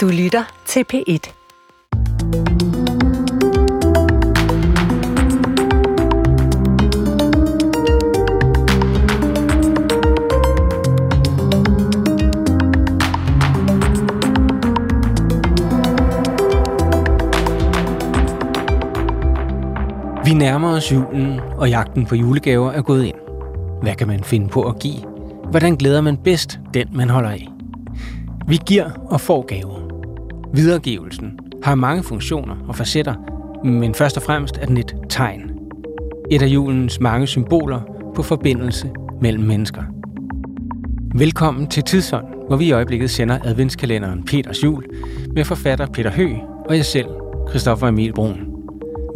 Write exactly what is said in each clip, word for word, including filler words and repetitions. Du lytter til P et. Vi nærmer os julen, og jagten på julegaver er gået ind. Hvad kan man finde på at give? Hvordan glæder man bedst den, man holder af? Vi giver og får gaver. Videregivelsen har mange funktioner og facetter, men først og fremmest er den et tegn. Et af julens mange symboler på forbindelse mellem mennesker. Velkommen til Tidsånd, hvor vi i øjeblikket sender adventskalenderen Peters Jul med forfatter Peter Høgh og jeg selv, Christoffer Emil Brun.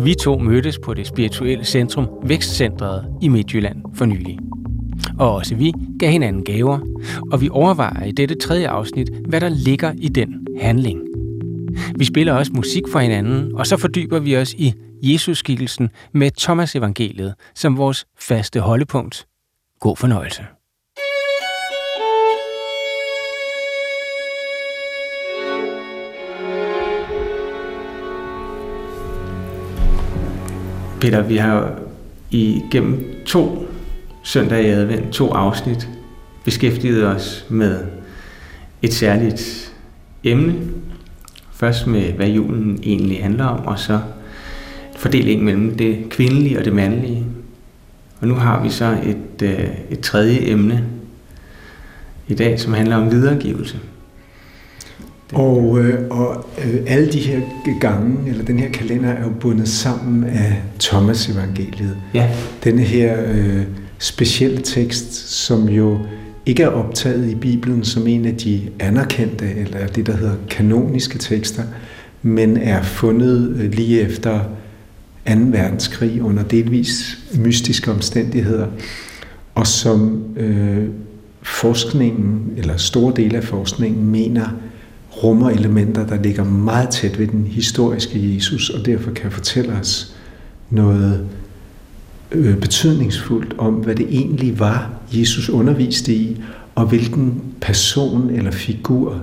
Vi to mødtes på det spirituelle centrum Vækstcentret i Midtjylland for nylig. Og også vi gav hinanden gaver, og vi overvejer i dette tredje afsnit, hvad der ligger i den handling. Vi spiller også musik for hinanden, og så fordyber vi os i Jesusskikkelsen med Thomas-evangeliet som vores faste holdepunkt. God fornøjelse. Peter, vi har igennem to søndag i advent, to afsnit, beskæftiget os med et særligt emne. Først med, hvad julen egentlig handler om, og så fordelingen mellem det kvindelige og det mandlige. Og nu har vi så et, et tredje emne i dag, som handler om videregivelse. Og, øh, og øh, alle de her gange, eller den her kalender, er jo bundet sammen af Thomas-evangeliet. Ja. Denne her øh, specielle tekst, som jo ikke er optaget i Bibelen som en af de anerkendte, eller det, der hedder kanoniske tekster, men er fundet øh, lige efter anden verdenskrig under delvis mystiske omstændigheder, og som øh, forskningen, eller store dele af forskningen, mener, rummer elementer, der ligger meget tæt ved den historiske Jesus, og derfor kan fortælle os noget øh, betydningsfuldt om, hvad det egentlig var, Jesus underviste i, og hvilken person eller figur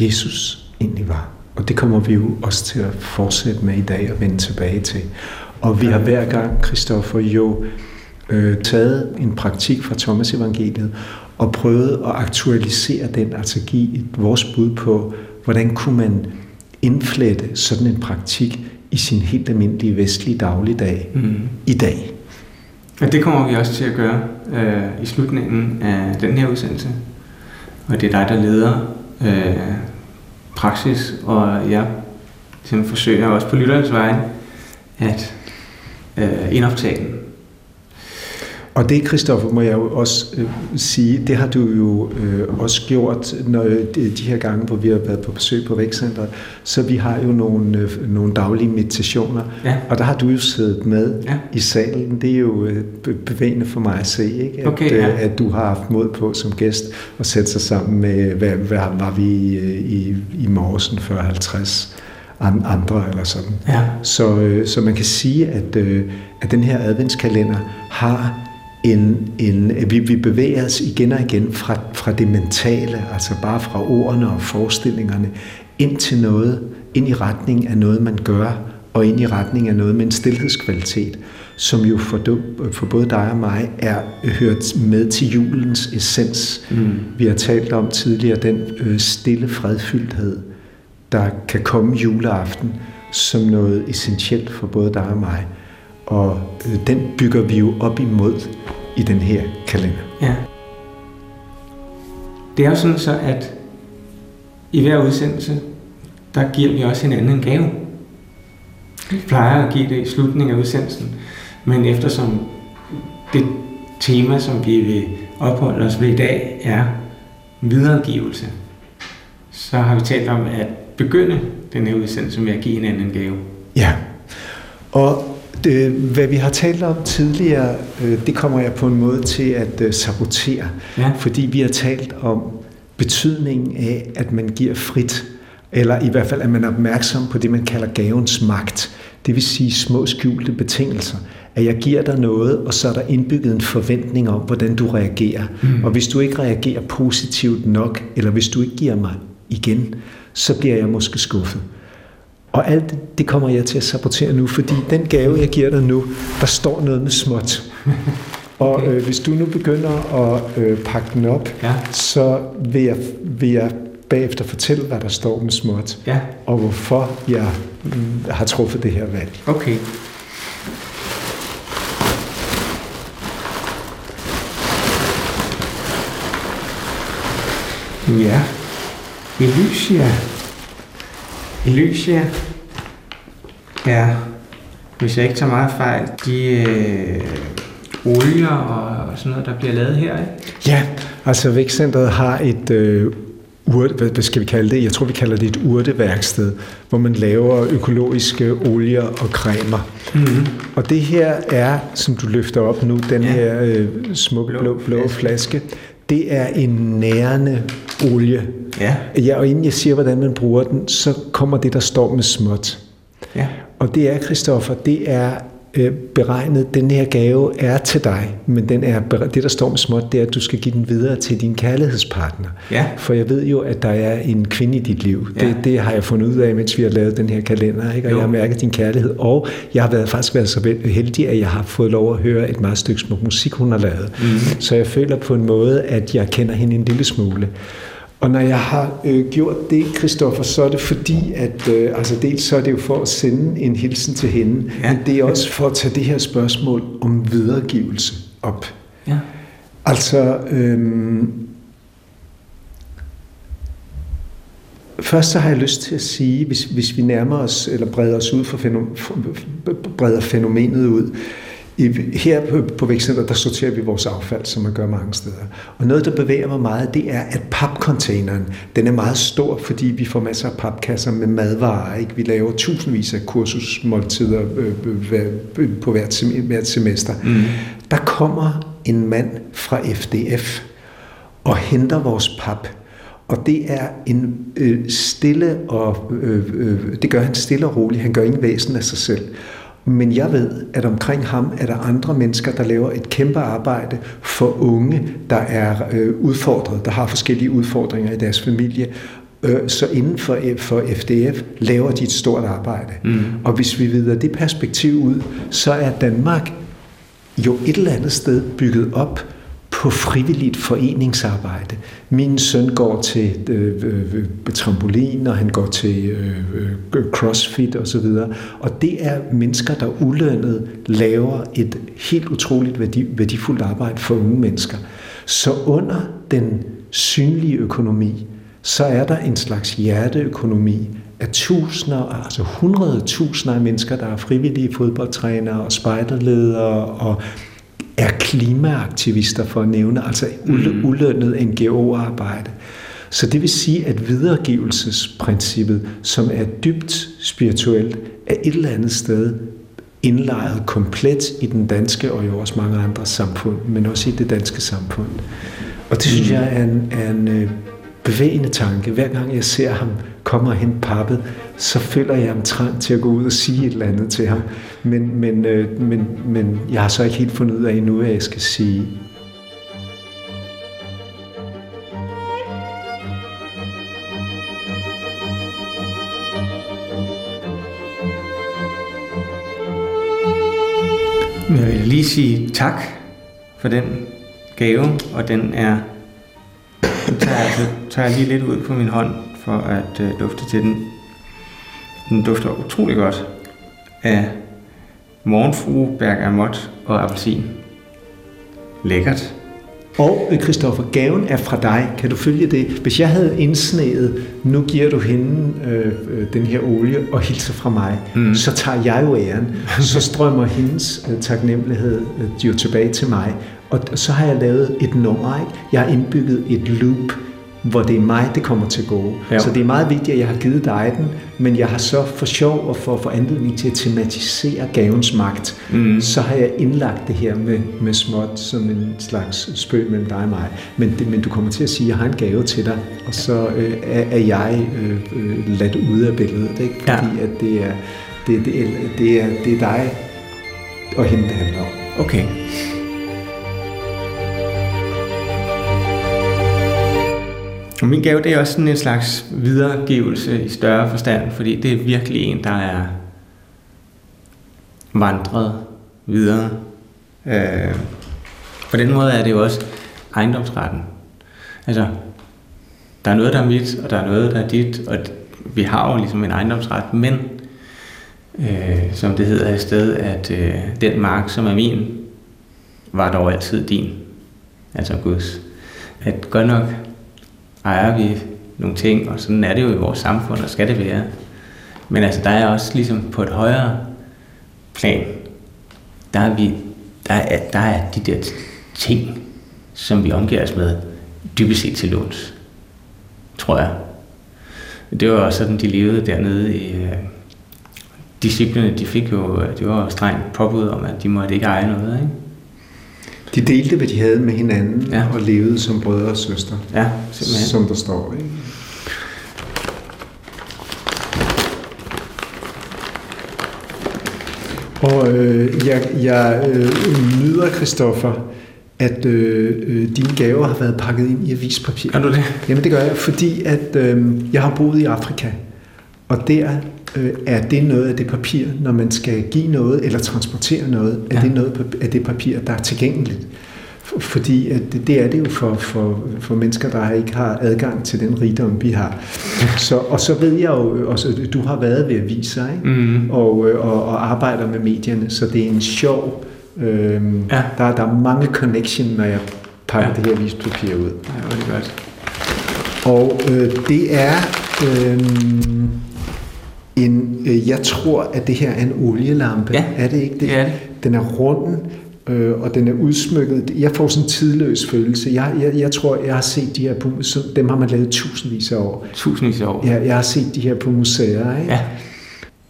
Jesus egentlig var. Og det kommer vi jo også til at fortsætte med i dag og vende tilbage til. Og vi har hver gang, Christoffer, jo øh, taget en praktik fra Thomas-evangeliet og prøvet at aktualisere den, altså give vores bud på, hvordan kunne man indflette sådan en praktik i sin helt almindelige vestlige dagligdag mm. i dag? Og det kommer vi også til at gøre øh, i slutningen af den her udsendelse. Og det er dig, der leder øh, praksis, og jeg simpelthen forsøger også på lytterens vegne at øh, indoptage den. Og det, Christoffer, må jeg jo også øh, sige, det har du jo øh, også gjort når, de, de her gange, hvor vi har været på besøg på Vækstcentret. Så vi har jo nogle, øh, nogle daglige meditationer, ja. Og der har du jo siddet med ja. I salen. Det er jo øh, bevægende for mig at se, ikke? At, okay, ja. øh, at du har haft mod på som gæst at sætte sig sammen med, hvad, hvad var vi øh, i, i morgesen før halvtreds andre eller sådan. Ja. Så, øh, så man kan sige, at, øh, at den her adventskalender har... En, en, vi, vi bevæger os igen og igen fra, fra det mentale, altså bare fra ordene og forestillingerne, ind til noget, ind i retning af noget, man gør, og ind i retning af noget med en stilhedskvalitet, som jo for, for både dig og mig er hørt med til julens essens. Mm. Vi har talt om tidligere den øh, stille fredfyldthed, der kan komme juleaften som noget essentielt for både dig og mig. Og den bygger vi jo op imod i den her kalender. Ja. Det er jo sådan så, at i hver udsendelse, der giver vi også hinanden en gave. Vi plejer at give det i slutningen af udsendelsen, men eftersom det tema, som vi vil opholde os ved i dag, er videregivelse, så har vi talt om at begynde den her udsendelse med at give hinanden en gave. Ja, og Det, hvad vi har talt om tidligere, det kommer jeg på en måde til at sabotere, ja. Fordi vi har talt om betydningen af, at man giver frit, eller i hvert fald, at man er opmærksom på det, man kalder gavens magt, det vil sige små skjulte betingelser, at jeg giver dig noget, og så er der indbygget en forventning om, hvordan du reagerer, mm. og hvis du ikke reagerer positivt nok, eller hvis du ikke giver mig igen, så bliver jeg måske skuffet. Og alt det, det kommer jeg til at sabotere nu, fordi den gave, jeg giver dig nu, der står noget med småt. Og øh, hvis du nu begynder at øh, pakke den op, ja. så vil jeg, vil jeg bagefter fortælle, hvad der står med småt, ja. og hvorfor jeg mm, har truffet det her valg. Okay. Ja. Illyssia. Illyssia er, hvis jeg ikke tager meget fejl, de øh, olier og sådan noget, der bliver lavet her, ikke? Ja, altså Vækstcentret har et øh, urte, hvad skal vi kalde det? Jeg tror, vi kalder det et urteværksted, hvor man laver økologiske olier og cremer. Mm-hmm. Og det her er, som du løfter op nu, den ja. her øh, smukke blå, blå flaske. Det er en nærende olie. Ja. Ja, og inden jeg siger, hvordan man bruger den, så kommer det, der står med småt. Ja. Og det er, Christoffer, det er øh, beregnet, den her gave er til dig, men den er, det, der står med småt, det er, at du skal give den videre til din kærlighedspartner. Ja. For jeg ved jo, at der er en kvinde i dit liv. Ja. Det, det har jeg fundet ud af, mens vi har lavet den her kalender, ikke? Og jo. jeg har mærket din kærlighed. Og jeg har været, faktisk været så heldig, at jeg har fået lov at høre et meget stykke smuk musik, hun har lavet. Mm. Så jeg føler på en måde, at jeg kender hende en lille smule. Og når jeg har øh, gjort det, Christoffer, så er det fordi, at øh, altså dels så er det jo for at sende en hilsen til hende, ja. men det er også for at tage det her spørgsmål om videregivelse op. Ja. Altså, øh, først så har jeg lyst til at sige, hvis, hvis vi nærmer os, eller breder os ud for, fænomen, for breder fænomenet ud, her på Vækstcentret, der sorterer vi vores affald, som man gør mange steder. Og noget, der bevæger mig meget, det er, at papcontaineren, den er meget stor, fordi vi får masser af papkasser med madvarer, ikke? Vi laver tusindvis af kursusmåltider på hvert semester. Mm. Der kommer en mand fra F D F og henter vores pap. Og det er en øh, stille, og øh, øh, det gør han stille og roligt. Han gør ingen væsen af sig selv. Men jeg ved, at omkring ham er der andre mennesker, der laver et kæmpe arbejde for unge, der er øh, udfordret, der har forskellige udfordringer i deres familie. Øh, så inden for, for F D F laver de et stort arbejde. Mm. Og hvis vi vider det perspektiv ud, så er Danmark jo et eller andet sted bygget op på frivilligt foreningsarbejde. Min søn går til øh, øh, trampolin, og han går til øh, crossfit og så videre. Og det er mennesker, der ulønnet laver et helt utroligt værdi, værdifuldt arbejde for unge mennesker. Så under den synlige økonomi, så er der en slags hjerteøkonomi af tusinder, altså hundredetusinder af mennesker, der er frivillige fodboldtrænere og spejderledere og er klimaaktivister, for at nævne, altså ulønnet N G O-arbejde. Så det vil sige, at videregivelsesprincippet, som er dybt spirituelt, er et eller andet sted indlejret komplet i den danske og jo også mange andre samfund, men også i det danske samfund. Og det synes jeg er en, er en bevægende tanke. Hver gang jeg ser ham komme og hente pappet, så føler jeg en trang til at gå ud og sige et eller andet til ham. Men, men, men, men jeg har så ikke helt fundet ud af endnu, hvad jeg skal sige. Jeg vil lige sige tak for den gave, og den er... Nu tager jeg, altså, tager jeg lige lidt ud på min hånd for at øh, dufte til den. Den dufter utrolig godt af morgenfrue, bergamot og appelsin. Lækkert. Og Christoffer, gaven er fra dig. Kan du følge det? Hvis jeg havde indsneget, nu giver du hende øh, den her olie og hilser fra mig, mm. så tager jeg jo æren. Så strømmer hendes øh, taknemmelighed øh, jo tilbage til mig. Og så har jeg lavet et nummer, ikke? Jeg har indbygget et loop, hvor det er mig, det kommer til gode. Ja. Så det er meget vigtigt, at jeg har givet dig den, men jeg har så for sjov og for at få anledning til at tematisere gavens magt, mm. så har jeg indlagt det her med, med småt som en slags spøg mellem dig og mig. Men, det, men du kommer til at sige, at jeg har en gave til dig, og så øh, er, er jeg øh, øh, ladt ude af billedet, ikke? Fordi ja. at det, er, det, det, er, det, er, det er dig og hende, det handler om. Okay. Og min gave, det er også sådan en slags videregivelse i større forstand, fordi det er virkelig en, der er vandret videre. Øh, på den måde er det jo også ejendomsretten. Altså, der er noget, der er mit, og der er noget, der er dit, og vi har jo ligesom en ejendomsret, men øh, som det hedder i stedet, at øh, den mark, som er min, var dog altid din. Altså Guds. At godt nok ejer vi nogle ting, og sådan er det jo i vores samfund, og skal det være. Men altså, der er også ligesom på et højere plan, der er, vi, der er, der er de der ting, som vi omgiver os med, dybest set til låns, tror jeg. Det var også sådan, de levede dernede i øh, disciplinerne, de fik jo, det var jo strengt påbud om, at de måtte ikke eje noget, ikke? De delte, hvad de havde med hinanden, ja. Og levede som brødre og søstre, ja, som der står, ikke? Og øh, jeg, jeg øh, nyder, Christoffer, at øh, dine gaver har været pakket ind i avispapir. Gør du det? Jamen det gør jeg, fordi at, øh, jeg har boet i Afrika, og der øh, er det noget af det papir, når man skal give noget eller transportere noget, ja. Er det noget af det papir, der er tilgængeligt. Fordi at det, det er det jo for, for, for mennesker, der ikke har adgang til den rigdom, vi har. Så, og så ved jeg jo også, at du har været ved aviser, ikke? Mm-hmm. og, og, og arbejder med medierne, så det er en sjov... Øhm, ja. der, der er mange connection, når jeg pakker ja. Det her avispapir ud. Ja, det er godt. Og øh, det er... Øhm, en, øh, jeg tror, at det her er en olielampe. Ja. Er det ikke det? Ja. Den er rund... Øh, og den er udsmykket. Jeg får sådan en tidløs følelse. Jeg, jeg, jeg tror, jeg har set de her på museer. Dem har man lavet tusindvis af år. Tusindvis af år? Ja, jeg har set de her på museer, ikke? Ja.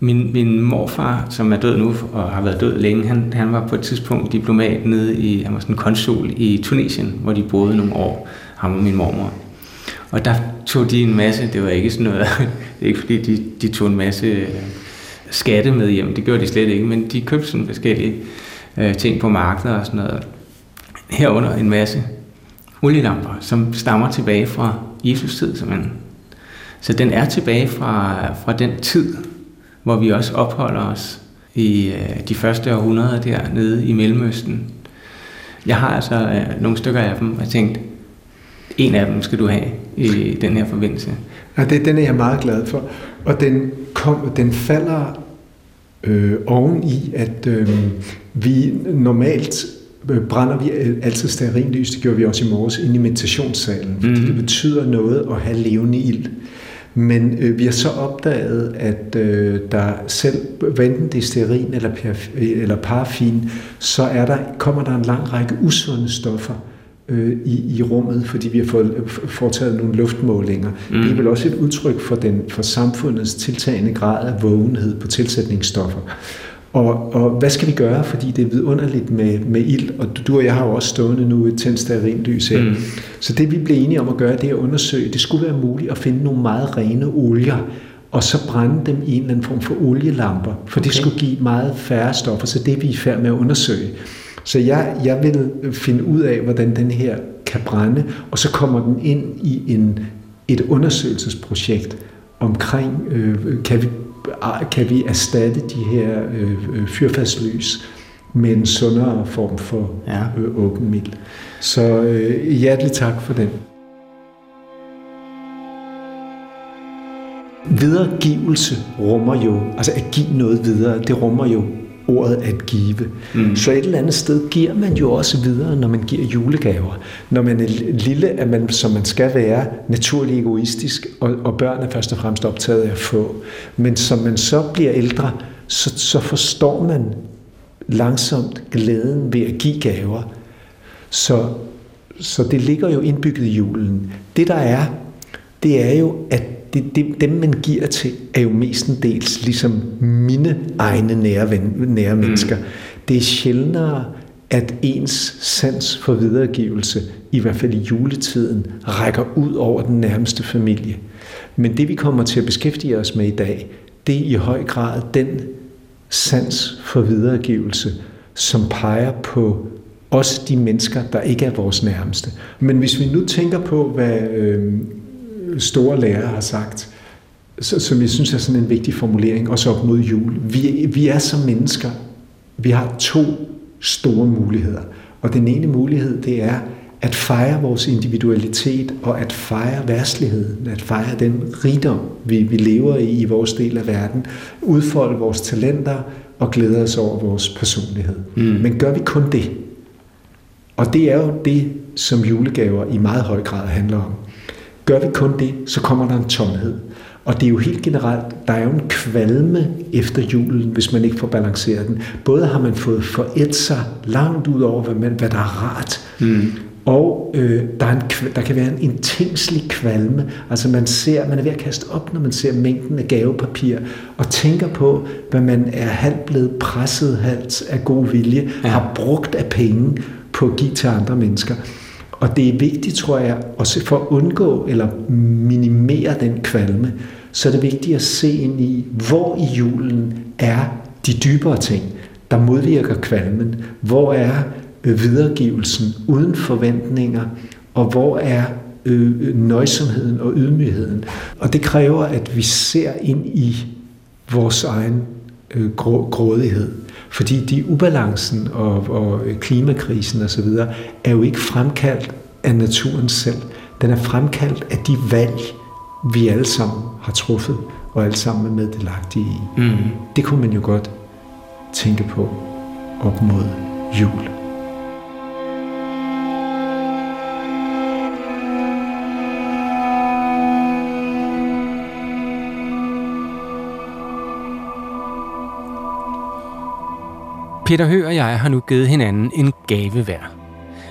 Min, min morfar, som er død nu og har været død længe, han, han var på et tidspunkt diplomat nede i, han var sådan en konsul i Tunesien, hvor de boede nogle år, ham og min mormor. Og der tog de en masse, det var ikke sådan noget, det er ikke fordi de, de tog en masse skatte med hjem, det gjorde de slet ikke, men de købte sådan forskellige ting på markeder og sådan noget. Herunder en masse olielamper, som stammer tilbage fra Jesus' tid, simpelthen. Så den er tilbage fra, fra den tid, hvor vi også opholder os i de første århundreder dernede i Mellemøsten. Jeg har altså nogle stykker af dem, og jeg tænkte, en af dem skal du have i den her forbindelse. Ja, det, den er jeg meget glad for. Og den, kom, den falder... Øh, oven i, at øh, vi normalt øh, brænder vi altid stearinlys, det gjorde vi også i morges, inde i meditationssalen, fordi mm. det betyder noget at have levende ild. Men øh, vi har så opdaget, at øh, der selv, hvad enten det er stearin eller, perf- eller paraffin, så er der, kommer der en lang række usunde stoffer øh, i, i rummet, fordi vi har fået, foretaget nogle luftmålinger. Mm. Det er vel også et udtryk for, den, for samfundets tiltagende grad af vågenhed på tilsætningsstoffer. Og, og hvad skal vi gøre? Fordi det er vidunderligt med, med ild, og du og jeg har jo også stående nu et tændt stearinlys her. Mm. Så det vi blev enige om at gøre, det er at undersøge, det skulle være muligt at finde nogle meget rene olier, og så brænde dem i en eller anden form for olielamper, for okay. Det skulle give meget færre stoffer, så det vi er i færd med at undersøge. Så jeg, jeg vil finde ud af, hvordan den her kan brænde, og så kommer den ind i en, et undersøgelsesprojekt omkring, øh, kan, vi, kan vi erstatte de her øh, fyrfadslys med en sundere form for øh, åben ild. Så øh, hjertelig tak for den. Videregivelse rummer jo, altså at give noget videre, det rummer jo ordet at give. Mm. Så et eller andet sted giver man jo også videre, når man giver julegaver. Når man er lille, er man, som man skal være, naturlig egoistisk, og, og børn er først og fremmest optaget af at få. Men som man så bliver ældre, så, så forstår man langsomt glæden ved at give gaver. Så, så det ligger jo indbygget i julen. Det der er, det er jo, at Det, det, dem, man giver til, er jo mestendels ligesom mine egne nære, ven, nære mennesker. Mm. Det er sjældnere, at ens sans for videregivelse, i hvert fald i juletiden, rækker ud over den nærmeste familie. Men det, vi kommer til at beskæftige os med i dag, det er i høj grad den sans for videregivelse, som peger på også de mennesker, der ikke er vores nærmeste. Men hvis vi nu tænker på, hvad... Øh, store lærere har sagt, som jeg synes er sådan en vigtig formulering, også op mod jul. Vi, vi er som mennesker, vi har to store muligheder. Og den ene mulighed, det er at fejre vores individualitet og at fejre verdsligheden, at fejre den rigdom, vi, vi lever i i vores del af verden, udfolde vores talenter og glæde os over vores personlighed. Mm. Men gør vi kun det? Og det er jo det, som julegaver i meget høj grad handler om. Gør vi kun det, så kommer der en tomhed. Og det er jo helt generelt, der er jo en kvalme efter julen, hvis man ikke får balanceret den. Både har man fået forædt sig langt ud over, hvad, man, hvad der er rart, mm. og øh, der, er en, der kan være en intenslig kvalme. Altså man ser, man er ved at kaste op, når man ser mængden af gavepapir, og tænker på, hvad man er halvt blevet presset halvt af god vilje, ja. Har brugt af penge på at give til andre mennesker. Og det er vigtigt, tror jeg, også for at undgå eller minimere den kvalme, så er det vigtigt at se ind i, hvor i julen er de dybere ting, der modvirker kvalmen. Hvor er videregivelsen uden forventninger, og hvor er øh, nøjsomheden og ydmygheden. Og det kræver, at vi ser ind i vores egen øh, grå- grådighed. Fordi de ubalancen og, og klimakrisen osv. er jo ikke fremkaldt af naturen selv. Den er fremkaldt af de valg, vi alle sammen har truffet, og alle sammen er meddelagtige i. Mm. Det kunne man jo godt tænke på op mod jul. Peter Høgh og jeg har nu givet hinanden en gave hver.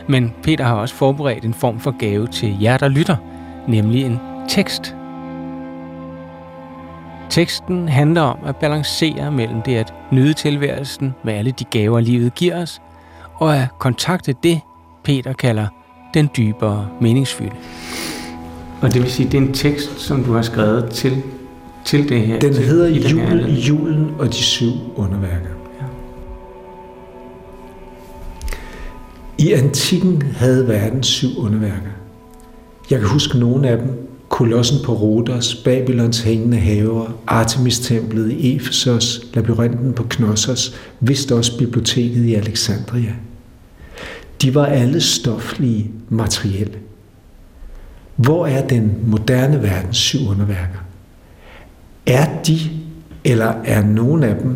Men Peter har også forberedt en form for gave til jer, der lytter, nemlig en tekst. Teksten handler om at balancere mellem det at nyde tilværelsen med alle de gaver, livet giver os, og at kontakte det, Peter kalder den dybere meningsfylde. Og det vil sige, det er en tekst, som du har skrevet til, til det her? Den til, hedder i den jul, her Julen og de syv underværker. I antikken havde verden syv underværker. Jeg kan huske nogle af dem. Kolossen på Rhodos, Babylons hængende haver, Artemis-templet i Efesos, labyrinten på Knossos, vist også biblioteket i Alexandria. De var alle stoflige, materielle. Hvor er den moderne verdens syv underværker? Er de, eller er nogen af dem,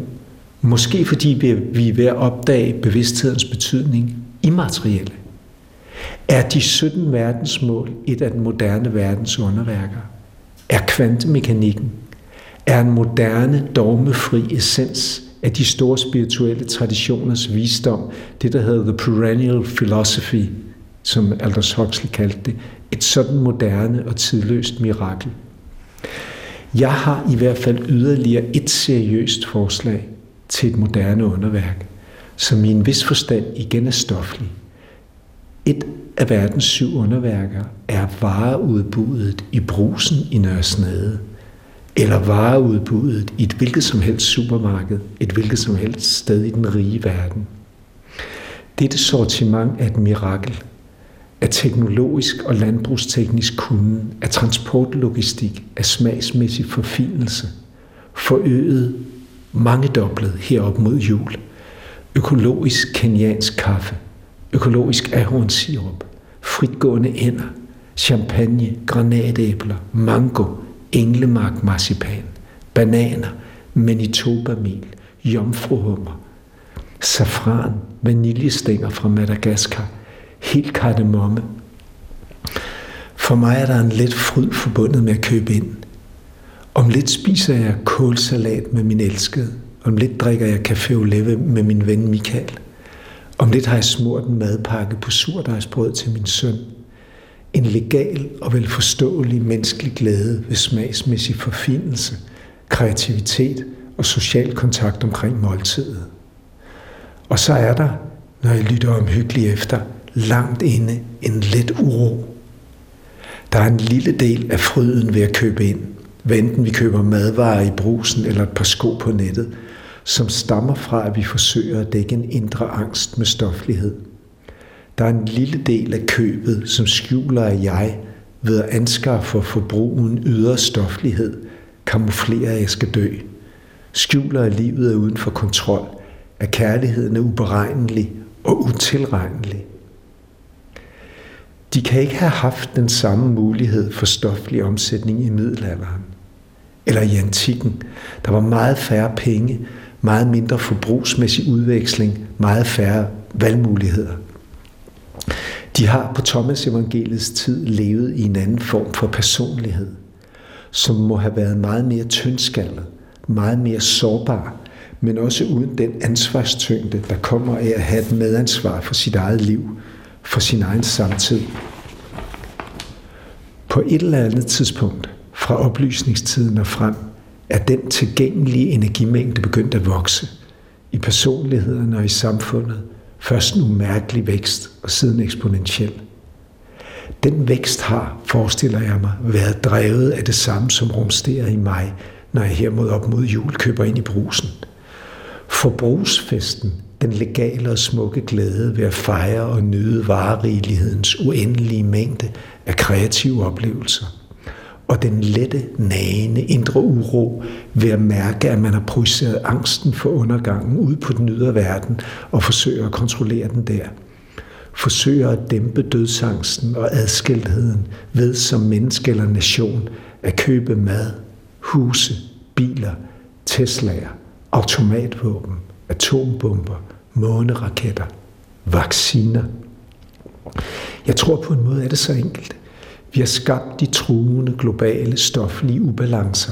måske fordi vi er ved at opdage bevidsthedens betydning, immaterielle? Er de sytten verdensmål et af den moderne verdens underværker? Er kvantemekanikken? Er en moderne, dogmefri essens af de store spirituelle traditioners visdom, det der hedder The Perennial Philosophy, som Aldous Huxley kaldte det, et sådan moderne og tidløst mirakel? Jeg har i hvert fald yderligere et seriøst forslag til et moderne underværk, som i en vis forstand igen er stoflig. Et af verdens syv underværker er vareudbuddet i Brugsen i Nørre Snæde, eller vareudbuddet i et hvilket som helst supermarked, et hvilket som helst sted i den rige verden. Dette sortiment er et mirakel af teknologisk og landbrugsteknisk kunnen, af transportlogistik, af smagsmæssig forfinelse, forøget, mangedoblet herop mod jul. Økologisk kenyansk kaffe, økologisk ahornsirup, fritgående ænder, champagne, granatæbler, mango, englemark marcipan, bananer, manitobamel, jomfruhummer, safran, vaniljestænger fra Madagaskar, helt kardemomme. For mig er der en let fryd forbundet med at købe ind. Om lidt spiser jeg kålsalat med min elskede. Om lidt drikker jeg café au lait med min ven Michael. Om lidt har jeg smurt en madpakke på surdejsbrød til min søn. En legal og velforståelig menneskelig glæde ved smagsmæssig forfinelse, kreativitet og social kontakt omkring måltidet. Og så er der, når jeg lytter omhyggeligt efter, langt inde en let uro. Der er en lille del af fryden ved at købe ind, hvad enten vi køber madvarer i Brugsen eller et par sko på nettet, som stammer fra, at vi forsøger at dække en indre angst med stoflighed. Der er en lille del af købet, som skjuler, at jeg, ved at anskaffe for forbrugen ydre stoflighed, kamuflerer, at jeg skal dø, skjuler, at livet er uden for kontrol, at kærligheden er uberegnelig og utilregnelig. De kan ikke have haft den samme mulighed for stoflig omsætning i middelalderen. Eller i antikken. Der var meget færre penge, meget mindre forbrugsmæssig udveksling, meget færre valgmuligheder. De har på Thomas-evangeliets tid levet i en anden form for personlighed, som må have været meget mere tyndskaldet, meget mere sårbar, men også uden den ansvarstyngde, der kommer af at have et medansvar for sit eget liv, for sin egen samtid. På et eller andet tidspunkt, fra oplysningstiden og frem, er den tilgængelige energimængde begyndt at vokse i personligheden og i samfundet, først en umærkelig vækst og siden eksponentiel. Den vækst har, forestiller jeg mig, været drevet af det samme, som rumsterer i mig, når jeg hermod op mod jul køber ind i brusen. Forbrugsfesten, den legale og smukke glæde ved at fejre og nyde varerigelighedens uendelige mængde af kreative oplevelser, og den lette, nagende indre uro ved at mærke, at man har projiceret angsten for undergangen ud på den ydre verden og forsøger at kontrollere den der. Forsøger at dæmpe dødsangsten og adskiltheden ved som menneske eller nation at købe mad, huse, biler, Teslaer, automatvåben, atombomber, måneraketter, vacciner. Jeg tror på en måde, at det så enkelt. Vi har skabt de truende globale stoflige ubalancer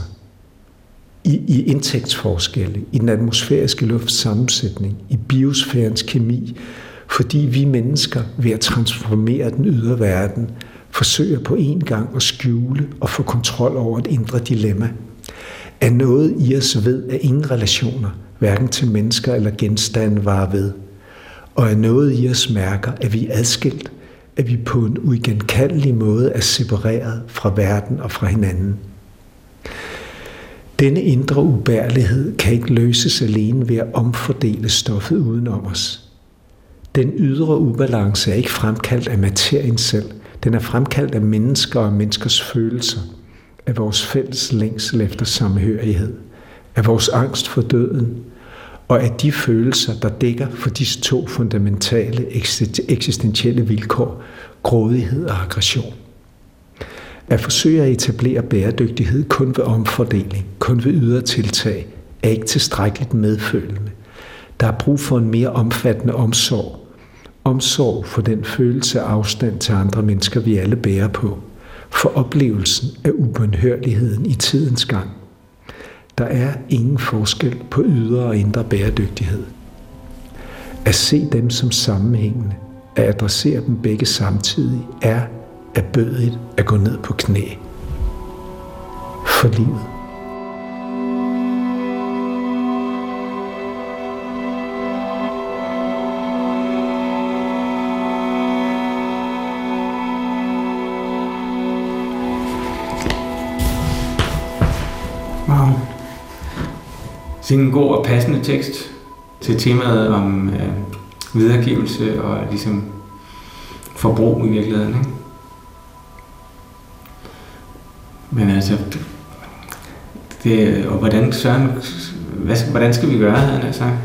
i, i indtægtsforskelle, i den atmosfæriske luftsammensætning, i biosfærens kemi, fordi vi mennesker ved at transformere den ydre verden forsøger på en gang at skjule og få kontrol over et indre dilemma. Er noget i os ved, at ingen relationer, hverken til mennesker eller genstande, varer ved. Og er noget i os mærker, at vi er adskilt, at vi på en uigenkaldelig måde er separeret fra verden og fra hinanden. Denne indre ubærlighed kan ikke løses alene ved at omfordele stoffet uden om os. Den ydre ubalance er ikke fremkaldt af materien selv. Den er fremkaldt af mennesker og menneskers følelser, af vores fælles længsel efter samhørighed, af vores angst for døden, og af de følelser, der dækker for disse to fundamentale eksistentielle vilkår, grådighed og aggression. At forsøge at etablere bæredygtighed kun ved omfordeling, kun ved ydre tiltag, er ikke tilstrækkeligt medfølende. Der er brug for en mere omfattende omsorg. Omsorg for den følelse af afstand til andre mennesker, vi alle bærer på. For oplevelsen af ubønhørligheden i tidens gang. Der er ingen forskel på ydre og indre bæredygtighed. At se dem som sammenhængende, at adressere dem begge samtidig, er ærbødigt at gå ned på knæ. For livet. Det er en god og passende tekst til temaet om øh, videregivelse og ligesom forbrug i virkeligheden, ikke? Men altså, det, og hvordan, Søren, hvad, hvordan skal vi gøre, havde jeg sagt?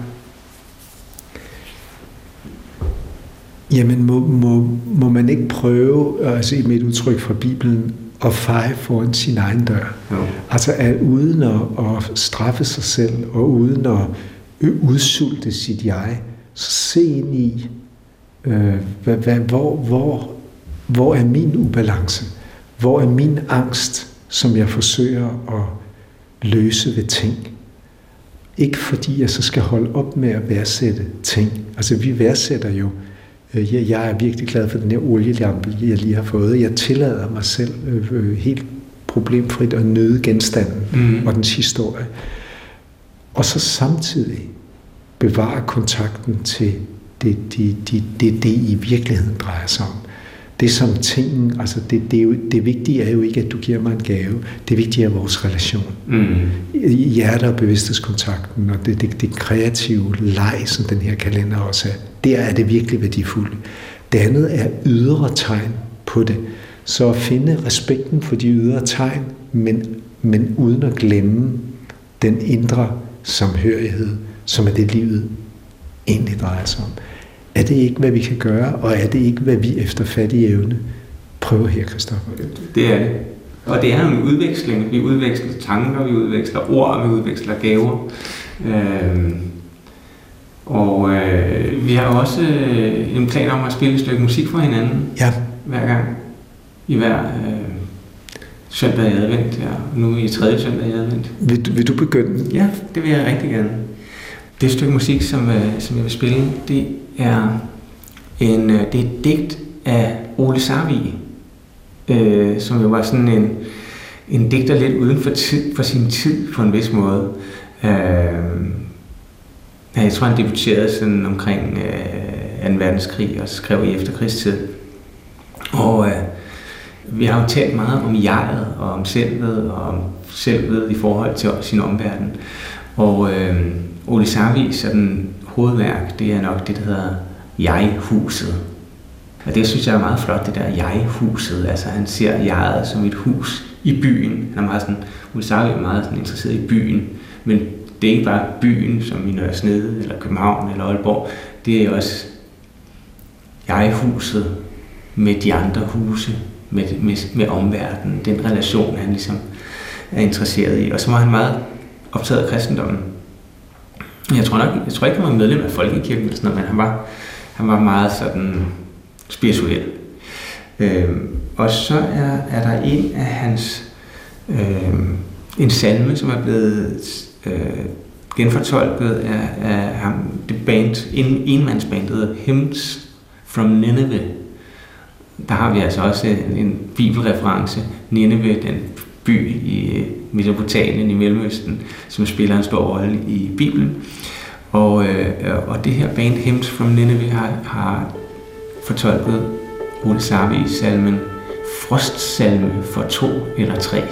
Jamen, må, må, må man ikke prøve, altså med et udtryk fra Bibelen, og feje foran sin egen dør. Jo. Altså at uden at, at straffe sig selv, og uden at udsulte sit jeg, så se ind i, øh, hvad, hvad, hvor, hvor, hvor er min ubalance? Hvor er min angst, som jeg forsøger at løse ved ting? Ikke fordi jeg så skal holde op med at værdsætte ting. Altså vi værdsætter jo. Jeg er virkelig glad for den her olielampe, jeg lige har fået. Jeg tillader mig selv øh, helt problemfrit at nyde genstanden mm. og dens historie. Og så samtidig bevare kontakten til det, det, det, det, det i virkeligheden drejer sig om. Det som tingen, altså det, det, er jo, det vigtige er jo ikke, at du giver mig en gave. Det vigtige er vores relation. Mm. Hjerte- og bevidsthedskontakten og det, det, det kreative leg, som den her kalender også er. Der er det virkelig værdifulde. Det andet er ydre tegn på det, Så at finde respekten for de ydre tegn, men, men uden at glemme den indre samhørighed, som er det livet egentlig drejer sig om. Er det ikke, hvad vi kan gøre, og er det ikke, hvad vi efter fattig evne prøver her, Christoffer? Det er det. Og det er en udveksling. Vi udveksler tanker, vi udveksler ord, vi udveksler gaver. Øh, og øh, vi har også øh, en plan om at spille et stykke musik for hinanden. Ja. Hver gang. I hver øh, søndag i advent. Ja. Nu i tredje søndag i advent. Vil, vil du begynde? Ja, det vil jeg rigtig gerne. Det stykke musik, som, øh, som jeg vil spille, det er, en, øh, det er et digt af Ole Sarvig. Øh, som jo var sådan en, en digter lidt uden for, tid, for sin tid på en vis måde. Øh, jeg tror, han debuterede sådan omkring øh, anden verdenskrig og skrev i efterkrigstid. Og øh, vi har jo talt meget om jeget og om selvet og om selvet i forhold til sin omverden. Og øh, Ole Sarvig, sådan hovedværk, det er nok det, der hedder Jeghuset. Og det synes jeg er meget flot, det der jeg-huset. Altså han ser jeget som et hus i byen. Han er meget sådan, Ole Sarvig er meget sådan interesseret i byen. Men det er ikke bare byen, som i Nørre Snæde, eller København, eller Aalborg. Det er også jeg-huset med de andre huse, med, med, med omverdenen. Den relation, han ligesom er interesseret i. Og så var han meget optaget af kristendommen. Jeg tror nok, jeg tror ikke, han var medlem af Folkekirken, eller sådan noget, men han var, han var meget sådan spirituel. Øhm, og så er, er der en af hans øhm, en salme, som er blevet øh, genfortolket af, af ham, det band, en enmandsband, der hedder Hymns from Nineveh. Der har vi altså også en, en bibelreference. Nineveh, den by i Mesopotamien i Mellemøsten, som spiller en stor rolle i Bibelen. Og, øh, og det her band Hymns from Nineveh har, har fortolket Ole Sarvig i salmen Frostsalme for to eller tre.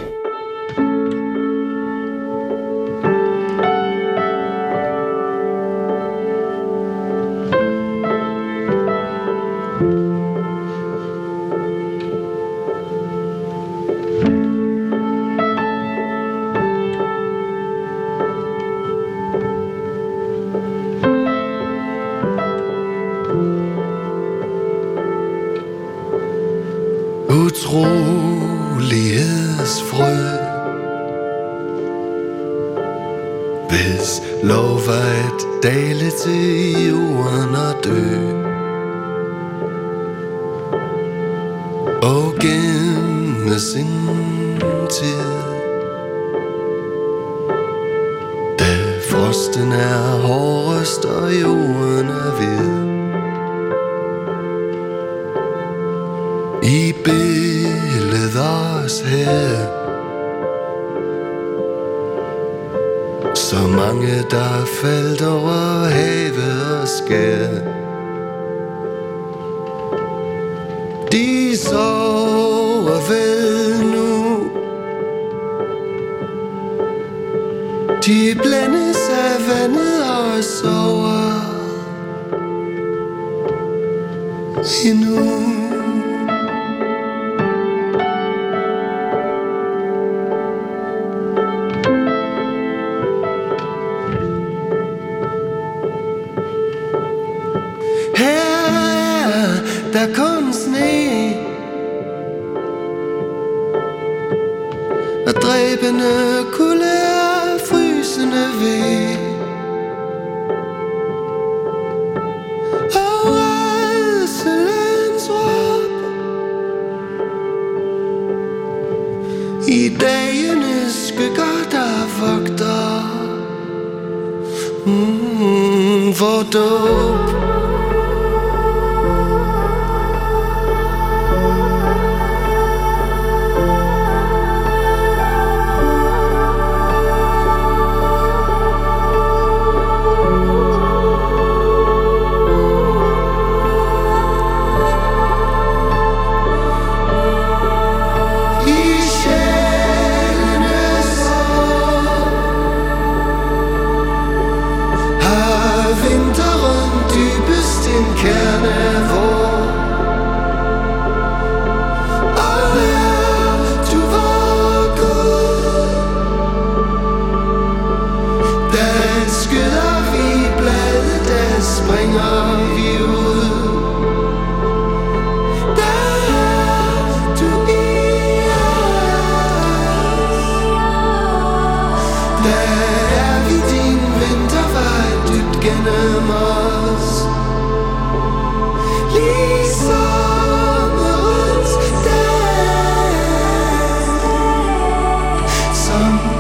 Vinteren dyb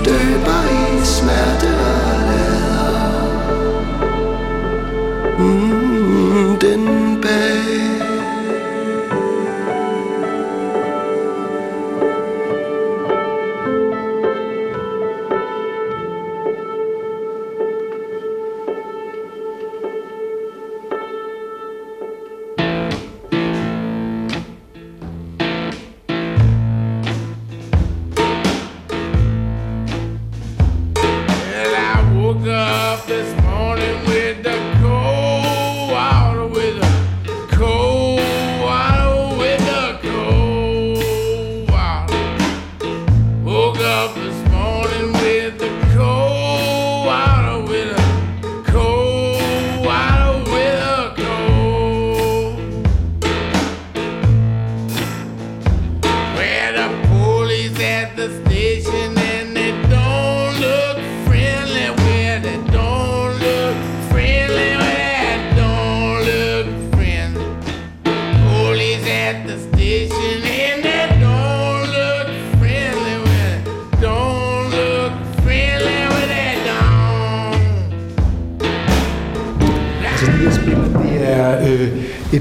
døber i smerte og lader. Mm, den bag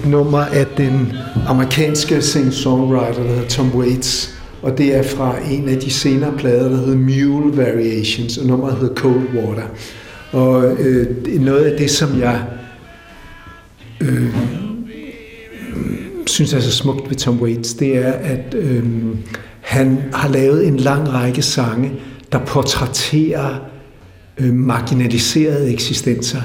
nummer af den amerikanske singer-songwriter, der hedder Tom Waits, og det er fra en af de senere plader, der hedder Mule Variations, og nummeret hedder Cold Water. Og øh, noget af det, som jeg øh, synes er så smukt ved Tom Waits, det er, at øh, han har lavet en lang række sange, der portrætterer øh, marginaliserede eksistenser,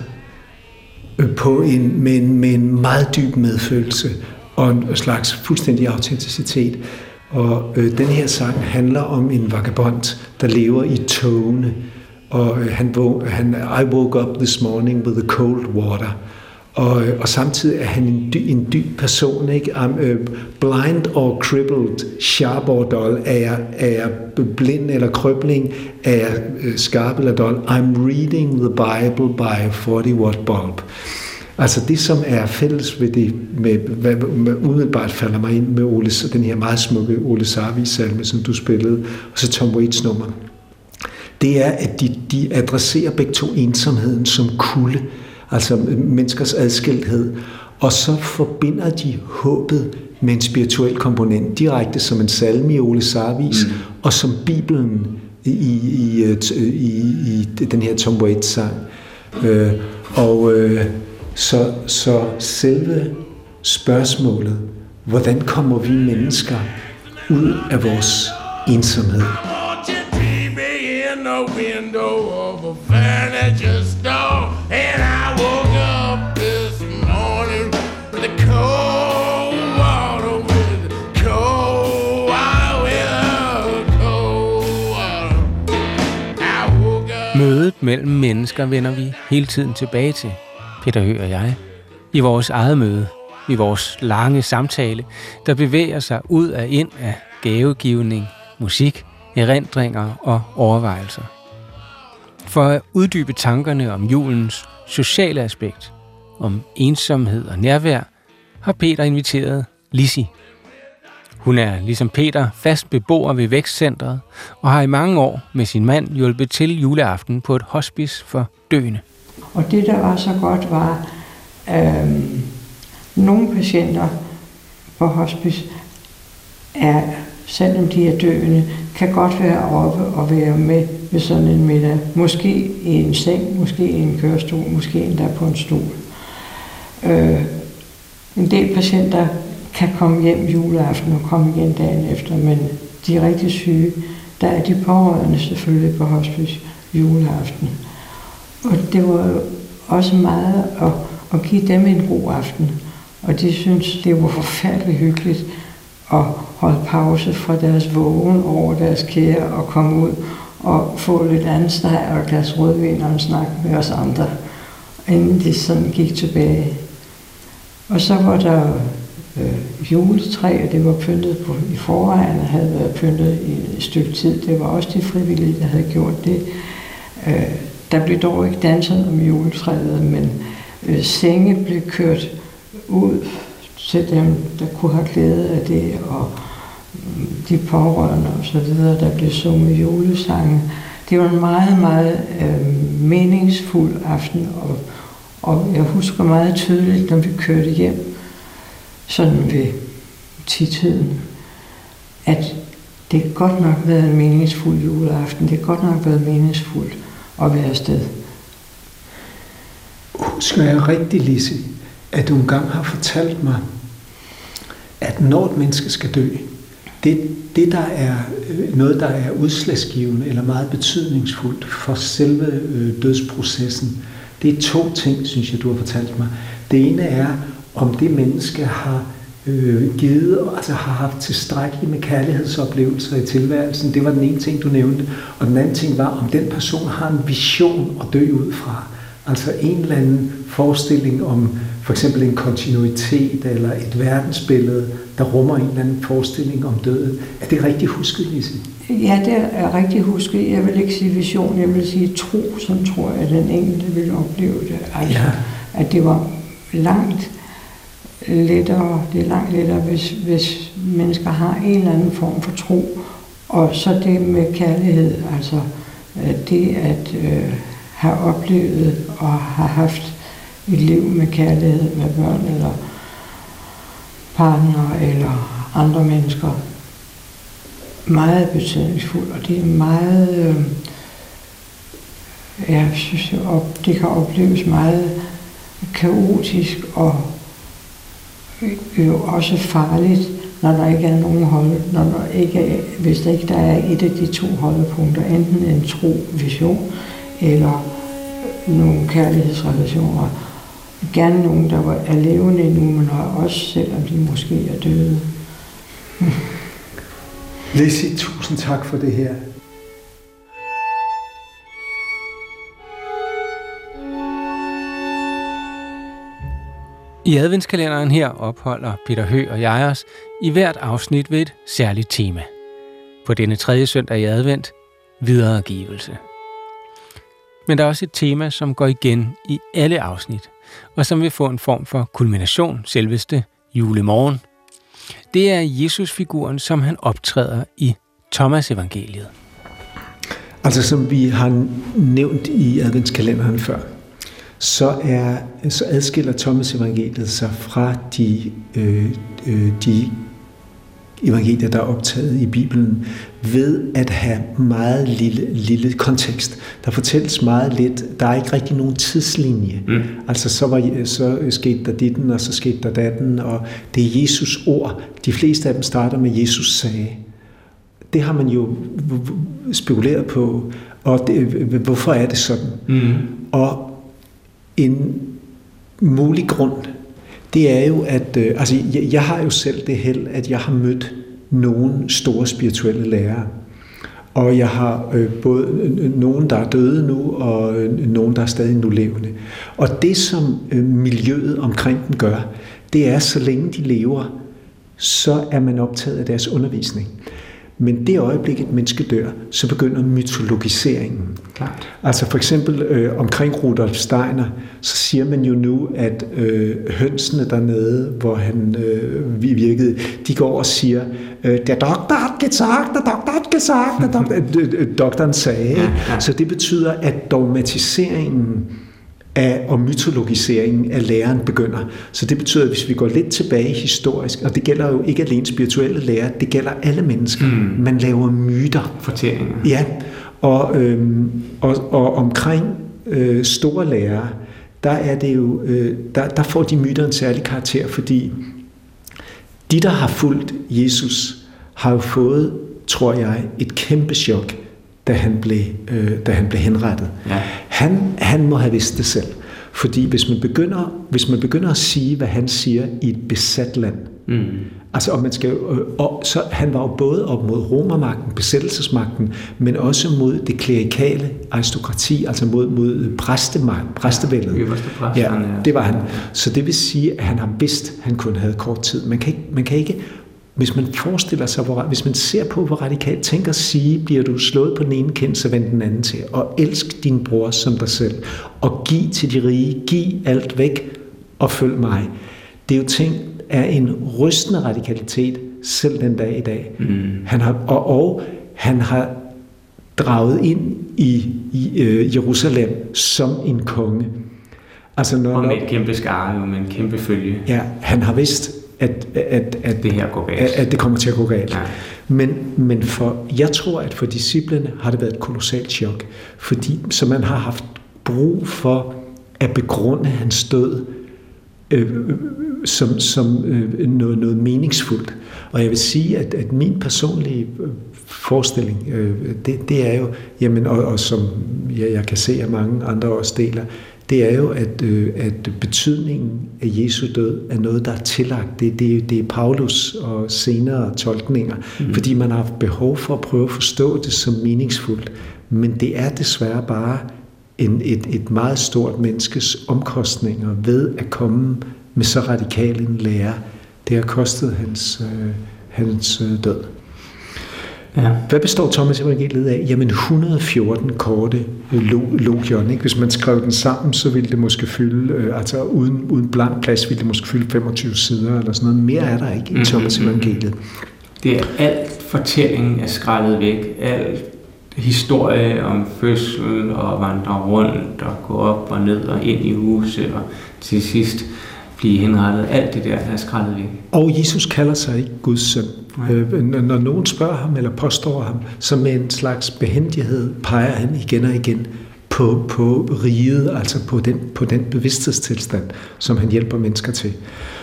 på en, med, en, med en meget dyb medfølelse og en slags fuldstændig autenticitet. Og øh, den her sang handler om en vagabond, der lever i togene. Og øh, han, han, I woke up this morning with the cold water. Og, øh, og samtidig er han en, dy, en dyb person, ikke? I'm, øh, blind or crippled, sharp or dull. Er jeg, er jeg blind eller krøbling? Er jeg øh, skarp eller dull? I'm reading the Bible by a forty watt bulb. Altså det, som er fælles ved det, med, med, med, umiddelbart falder mig ind med Ole, den her meget smukke Ole Sarvig salme, som du spillede, og så Tom Waits nummer, det er, at de, de adresserer begge to ensomheden som kulde, altså menneskers adskilthed, og så forbinder de håbet med en spirituel komponent, direkte som en salme i Ole Sarvigs, mm. og som Bibelen i, i, i, i den her Tom Waits-sang. Øh, og øh, så, så selve spørgsmålet, hvordan kommer vi mennesker ud af vores ensomhed? And I woke up this morning with the cold water, with the cold water, with the cold water. I woke up. Mødet mellem mennesker vender vi hele tiden tilbage til, Peter Høgh og jeg, i vores eget møde, i vores lange samtale, der bevæger sig ud af ind af gavegivning, musik, erindringer og overvejelser. For at uddybe tankerne om julens sociale aspekt, om ensomhed og nærvær, har Peter inviteret Lissi. Hun er ligesom Peter fast beboer ved Vækstcentret og har i mange år med sin mand hjulpet til juleaften på et hospice for døende. Og det, der var så godt, var øh, nogle patienter på hospice er, selvom de er døende, kan godt være oppe og være med ved sådan en middag. Måske i en seng, måske i en kørestol, måske endda på en stol. Øh, en del patienter kan komme hjem juleaften og komme igen dagen efter, men de er rigtig syge. Der er de pårørende selvfølgelig på hospice juleaften. Og det var også meget at, at give dem en god aften. Og de synes, det var forfærdeligt hyggeligt at holde pause fra deres vågen over deres kære og komme ud og få lidt andet steg og et glas rødvin og en snak med os andre, inden de sådan gik tilbage. Og så var der øh, juletræ, og det var pyntet på, i forvejen, og havde været pyntet i et stykke tid. Det var også de frivillige, der havde gjort det. Øh, der blev dog ikke danset om juletræet, men øh, senge blev kørt ud til dem, der kunne have glæde af det, og de pårørende og så videre, der blev sunget julesange. det var en meget, meget øh, meningsfuld aften, og, og jeg husker meget tydeligt, når vi kørte hjem, sådan ved titiden, at det godt nok været en meningsfuld juleaften, det godt nok været meningsfuldt at være afsted. Husker jeg rigtig, Lissi, at du engang har fortalt mig, at når et menneske skal dø, det, det der er noget, der er udslagsgivende eller meget betydningsfuldt for selve dødsprocessen, det er to ting, synes jeg, du har fortalt mig. Det ene er, om det menneske har øh, givet, altså har haft tilstrækkeligt med kærlighedsoplevelser i tilværelsen. Det var den ene ting, du nævnte. Og den anden ting var, om den person har en vision at dø ud fra. Altså en eller anden forestilling om for eksempel en kontinuitet eller et verdensbillede, der rummer en eller anden forestilling om døden. Er det rigtigt husket, Lissi? Ja, det er rigtigt husket. Jeg vil ikke sige vision, jeg vil sige tro, som tror jeg, at den enkelte ville opleve det. Altså, ja. At det var langt lettere, det er langt lettere, hvis, hvis mennesker har en eller anden form for tro. Og så det med kærlighed, altså det at øh, have oplevet og har haft et liv med kærlighed med børn eller partner eller andre mennesker. Meget betydningsfuldt, og det er meget, øh, jeg synes, det kan opleves meget kaotisk og jo også farligt, når der ikke er nogen hold, når der ikke er, hvis der ikke der er et af de to holdepunkter, enten en tro vision eller nogle kærlighedsrelationer. Gerne nogen, der er levende endnu, men også selvom de måske er døde. Lissi, tusind tak for det her. I adventskalenderen her opholder Peter Høgh og jeg os i hvert afsnit ved et særligt tema. På denne tredje søndag i advent, videregivelse. Men der er også et tema, som går igen i alle afsnit, og som vil få en form for kulmination selveste julemorgen. Det er Jesusfiguren, som han optræder i Thomas-evangeliet. Altså som vi har nævnt i adventskalenderen før, så, er, så adskiller Thomas-evangeliet sig fra de, øh, øh, de evangelier, der er optaget i Bibelen, ved at have meget lille, lille kontekst. Der fortælles meget lidt. Der er ikke rigtig nogen tidslinje. Mm. Altså, så, var, så skete der ditten, og så skete der datten, og det er Jesus' ord. De fleste af dem starter med, Jesus sagde. Det har man jo spekuleret på, og det, hvorfor er det sådan? Mm. Og en mulig grund, det er jo, at øh, altså, jeg, jeg har jo selv det held, at jeg har mødt nogle store spirituelle lærere. Og jeg har øh, både øh, nogen, der er døde nu, og øh, nogen, der er stadig nu levende. Og det, som øh, miljøet omkring dem gør, det er, så længe de lever, så er man optaget af deres undervisning. Men det øjeblik, et menneske dør, så begynder mytologiseringen. Klart. Altså for eksempel øh, omkring Rudolf Steiner, så siger man jo nu, at øh, hønsene dernede, hvor han øh, virkede, de går og siger, øh, der doktor har gesagt, der doktor har gesagt, der doktor, doktoren sagde. Ja, ja. Så det betyder, at dogmatiseringen af, og mytologiseringen af læreren begynder. Så det betyder, at hvis vi går lidt tilbage historisk, og det gælder jo ikke alene spirituelle lærere, det gælder alle mennesker. Mm. Man laver myter. Fortællinger. Ja, og, øhm, og, og omkring øh, store lærere, der er det jo, øh, der, der får de myter en særlig karakter, fordi de, der har fulgt Jesus, har jo fået, tror jeg, et kæmpe chok, da han blev, øh, da han blev henrettet. Ja. Han, han må have vidst det selv. Fordi hvis man begynder, hvis man begynder at sige, hvad han siger i et besat land, mm. altså, og man skal, øh, og, så, han var jo både op mod romermagten, besættelsesmagten, men også mod det klerikale aristokrati, altså mod, mod præstemagten, præstevældet. Ja, præsten, ja, det var han. Så det vil sige, at han har vidst, han kun havde kort tid. Man kan ikke, man kan ikke Hvis man forestiller sig, hvor, hvis man ser på, hvor radikalt, tænk at sige, bliver du slået på den ene kind, så vend den anden til. Og elsk din bror som dig selv. Og giv til de rige, giv alt væk, og følg mig. Det er jo ting af en rystende radikalitet, selv den dag i dag. Mm. Han har, og, og han har draget ind i, i øh, Jerusalem som en konge. Altså, når, og med et kæmpe skare, med en kæmpe følge. Ja, han har vidst, at, at, at, det, her går at, at det kommer til at gå galt. Ja. Men, men for, jeg tror, at for disciplene har det været et kolossalt chok, fordi så man har haft brug for at begrunde hans død øh, som, som øh, noget, noget meningsfuldt. Og jeg vil sige, at, at min personlige forestilling, øh, det, det er jo, jamen, og, og som ja, jeg kan se, at mange andre også deler, det er jo, at, øh, at betydningen af Jesu død er noget, der er tillagt. Det, det, det er Paulus og senere tolkninger, mm. fordi man har haft behov for at prøve at forstå det som meningsfuldt. Men det er desværre bare en, et, et meget stort menneskes omkostninger ved at komme med så radikal en lære. Det har kostet hans, øh, hans øh, død. Ja. Hvad består Thomas-evangeliet af? Jamen et hundrede og fjorten korte logion. Hvis man skrev den sammen, så ville det måske fylde, øh, altså uden, uden blank plads, ville det måske fylde femogtyve sider eller sådan noget. Mere er der ikke i Thomas-evangeliet. Det er alt fortællingen er skrællet væk. Alt historie om fødsel og vandre rundt og gå op og ned og ind i huset og til sidst blive henrettet. Alt det der er skrællet væk. Og Jesus kalder sig ikke Guds søn. Øh, når nogen spørger ham eller påstår ham, så med en slags behændighed peger han igen og igen på, på riget, altså på den, på den bevidsthedstilstand, som han hjælper mennesker til.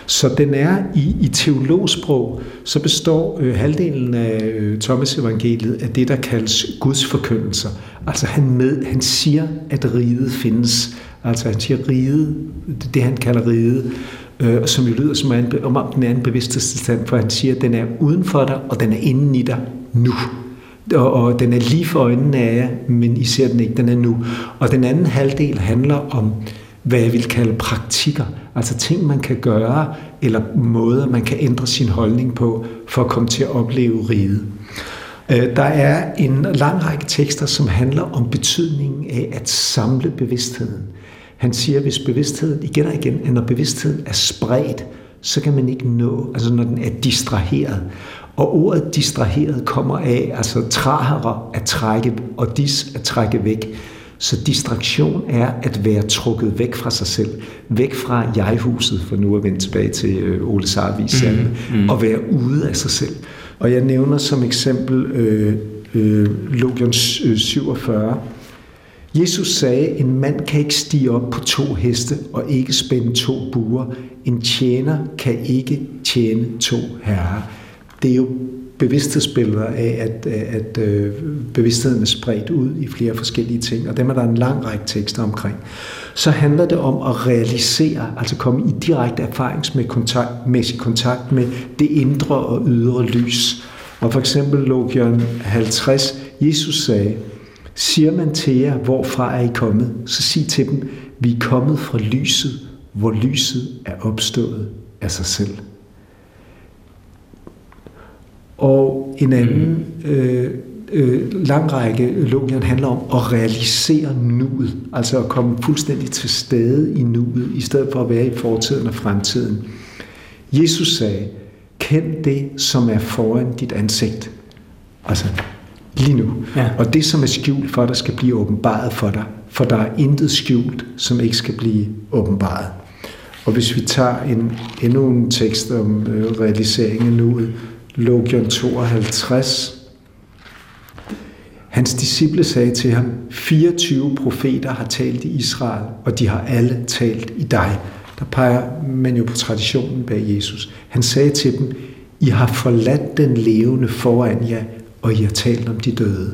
Så den er i, i teologsprog, så består øh, halvdelen af øh, Thomas-evangeliet af det, der kaldes Guds forkyndelser. Altså han, med, han siger, at riget findes. Altså han siger riget, det han kalder riget, Øh, som jo lyder som en, om den er en bevidsthedstilstand, for han siger, at den er uden for dig, og den er inden i dig nu. Og, og den er lige for øjnene af jer, men I ser den ikke, den er nu. Og den anden halvdel handler om, hvad jeg vil kalde praktikker, altså ting, man kan gøre, eller måder, man kan ændre sin holdning på, for at komme til at opleve riget. Øh, der er en lang række tekster, som handler om betydningen af at samle bevidstheden. Han siger, at hvis bevidstheden, igen og igen, at når bevidstheden er spredt, så kan man ikke nå, altså når den er distraheret. Og ordet distraheret kommer af, altså trahere at trække, og dis at trække væk. Så distraktion er at være trukket væk fra sig selv, væk fra jeghuset, for nu at vende tilbage til Ole Sarvig selv, mm, mm. og være ude af sig selv. Og jeg nævner som eksempel øh, øh, Logion syvogfyrre, Jesus sagde, en mand kan ikke stige op på to heste og ikke spænde to buer. En tjener kan ikke tjene to herrer. Det er jo bevidsthedsbilleder af, at, at, at bevidstheden er spredt ud i flere forskellige ting, og dem er der en lang række tekster omkring. Så handler det om at realisere, altså komme i direkte erfaringsmæssig kontakt med det indre og ydre lys. Og for eksempel Logion halvtreds, Jesus sagde, siger man til jer, hvorfra er I kommet, så sig til dem, vi er kommet fra lyset, hvor lyset er opstået af sig selv. Og en anden øh, øh, lang række logier handler om at realisere nuet, altså at komme fuldstændig til stede i nuet, i stedet for at være i fortiden og fremtiden. Jesus sagde, kend det, som er foran dit ansigt. Altså lige nu. Ja. Og det, som er skjult for dig, skal blive åbenbaret for dig. For der er intet skjult, som ikke skal blive åbenbaret. Og hvis vi tager en, endnu en tekst om øh, realiseringen nu, Logion tooghalvtreds. Hans disciple sagde til ham, fireogtyve profeter har talt i Israel, og de har alle talt i dig. Der peger man jo på traditionen bag Jesus. Han sagde til dem, I har forladt den levende foran jer, og I har talt om de døde.